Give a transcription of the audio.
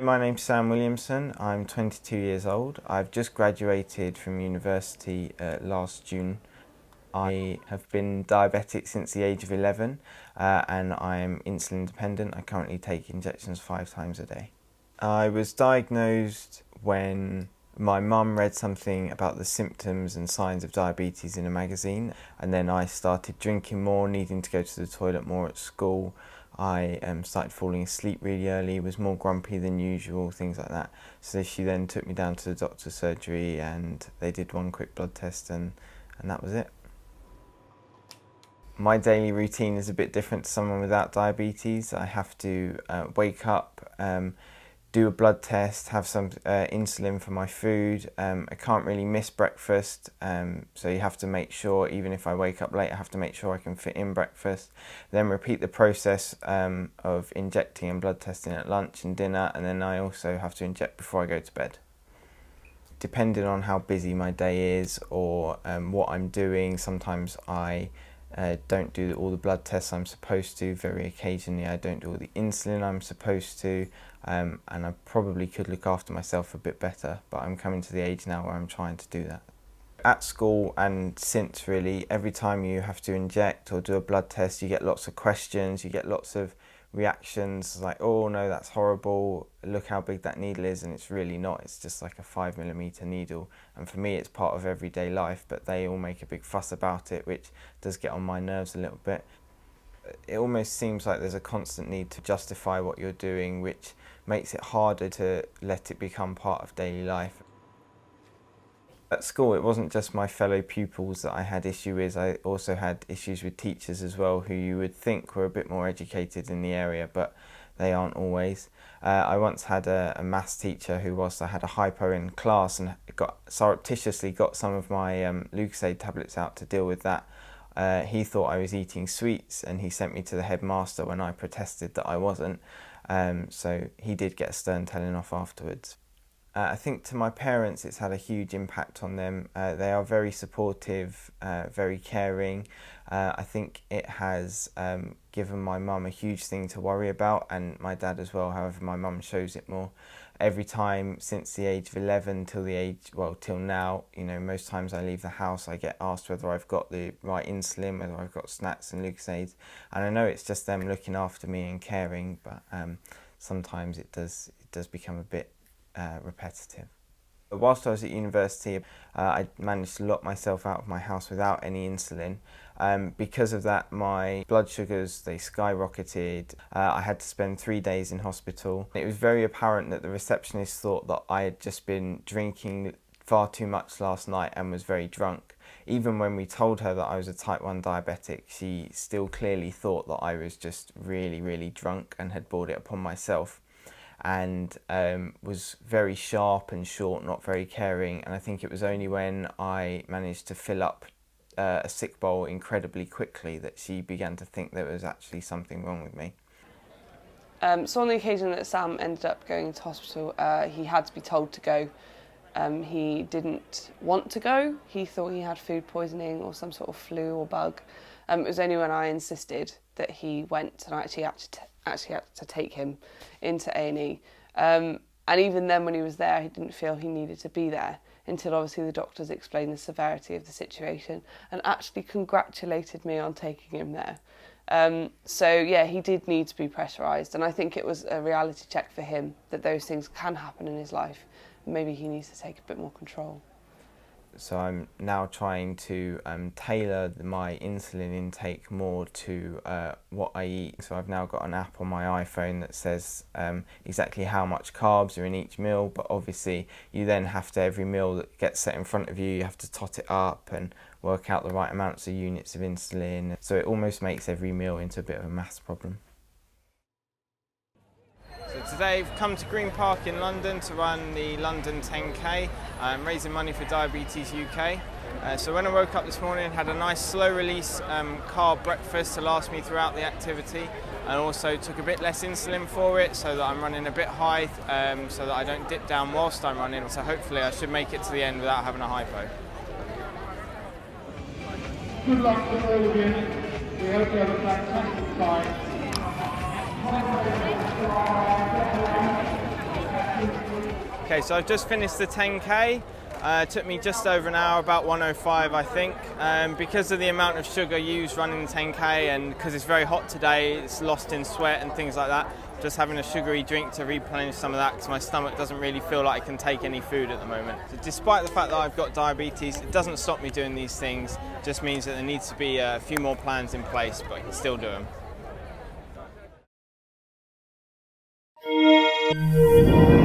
My name's Sam Williamson, I'm 22 years old. I've just graduated from university last June. I have been diabetic since the age of 11 and I'm insulin dependent. I currently take injections 5 times a day. I was diagnosed when my mum read something about the symptoms and signs of diabetes in a magazine, and then I started drinking more, needing to go to the toilet more at school. I started falling asleep really early, was more grumpy than usual, things like that. So she then took me down to the doctor's surgery and they did one quick blood test and that was it. My daily routine is a bit different to someone without diabetes. I have to wake up, do a blood test, have some insulin for my food. I can't really miss breakfast, so you have to make sure, even if I wake up late, I have to make sure I can fit in breakfast. Then repeat the process of injecting and blood testing at lunch and dinner, and then I also have to inject before I go to bed. Depending on how busy my day is or what I'm doing, sometimes I don't do all the blood tests I'm supposed to. Very occasionally I don't do all the insulin I'm supposed to, and I probably could look after myself a bit better, but I'm coming to the age now where I'm trying to do that. At school and since, really, every time you have to inject or do a blood test you get lots of questions, you get lots of reactions like, oh no, that's horrible, look how big that needle is, and it's really not, it's just like a 5mm needle, and for me it's part of everyday life, but they all make a big fuss about it, which does get on my nerves a little bit. It almost seems like there's a constant need to justify what you're doing, which makes it harder to let it become part of daily life. At school, it wasn't just my fellow pupils that I had issue with. I also had issues with teachers as well, who you would think were a bit more educated in the area, but they aren't always. I once had a maths teacher who, whilst I had a hypo in class and surreptitiously got some of my Lucozade tablets out to deal with that, he thought I was eating sweets and he sent me to the headmaster when I protested that I wasn't. So he did get a stern telling off afterwards. I think to my parents it's had a huge impact on them. They are very supportive, very caring. I think it has given my mum a huge thing to worry about, and my dad as well, however my mum shows it more. Every time since the age of 11 till now, you know, most times I leave the house I get asked whether I've got the right insulin, whether I've got snacks and Lucozade, and I know it's just them looking after me and caring, but sometimes it does become a bit repetitive. But whilst I was at university, I managed to lock myself out of my house without any insulin. Because of that, my blood sugars, they skyrocketed. I had to spend 3 days in hospital. It was very apparent that the receptionist thought that I had just been drinking far too much last night and was very drunk. Even when we told her that I was a type 1 diabetic, she still clearly thought that I was just really, really drunk and had brought it upon myself, and was very sharp and short, not very caring. And I think it was only when I managed to fill up a sick bowl incredibly quickly that she began to think there was actually something wrong with me. So on the occasion that Sam ended up going to hospital, he had to be told to go. He didn't want to go. He thought he had food poisoning or some sort of flu or bug. It was only when I insisted that he went and I actually had to take him into A&E. And even then when he was there, he didn't feel he needed to be there until obviously the doctors explained the severity of the situation and actually congratulated me on taking him there. So yeah, he did need to be pressurised, and I think it was a reality check for him that those things can happen in his life. Maybe he needs to take a bit more control. So I'm now trying to tailor my insulin intake more to what I eat. So I've now got an app on my iPhone that says exactly how much carbs are in each meal, but obviously you then have to, every meal that gets set in front of you, you have to tot it up and work out the right amounts of units of insulin. So it almost makes every meal into a bit of a maths problem. Today we've come to Green Park in London to run the London 10K, raising money for Diabetes UK. So when I woke up this morning, had a nice slow release carb breakfast to last me throughout the activity, and also took a bit less insulin for it so that I'm running a bit high, so that I don't dip down whilst I'm running. So hopefully I should make it to the end without having a hypo. Good luck to all of you. We hope you have a fantastic time. Thank you. Okay, so I've just finished the 10K. It took me just over an hour, about 1:05 I think. Because of the amount of sugar used running the 10K and because it's very hot today, it's lost in sweat and things like that. Just having a sugary drink to replenish some of that because my stomach doesn't really feel like I can take any food at the moment. So despite the fact that I've got diabetes, it doesn't stop me doing these things. It just means that there needs to be a few more plans in place, but I can still do them.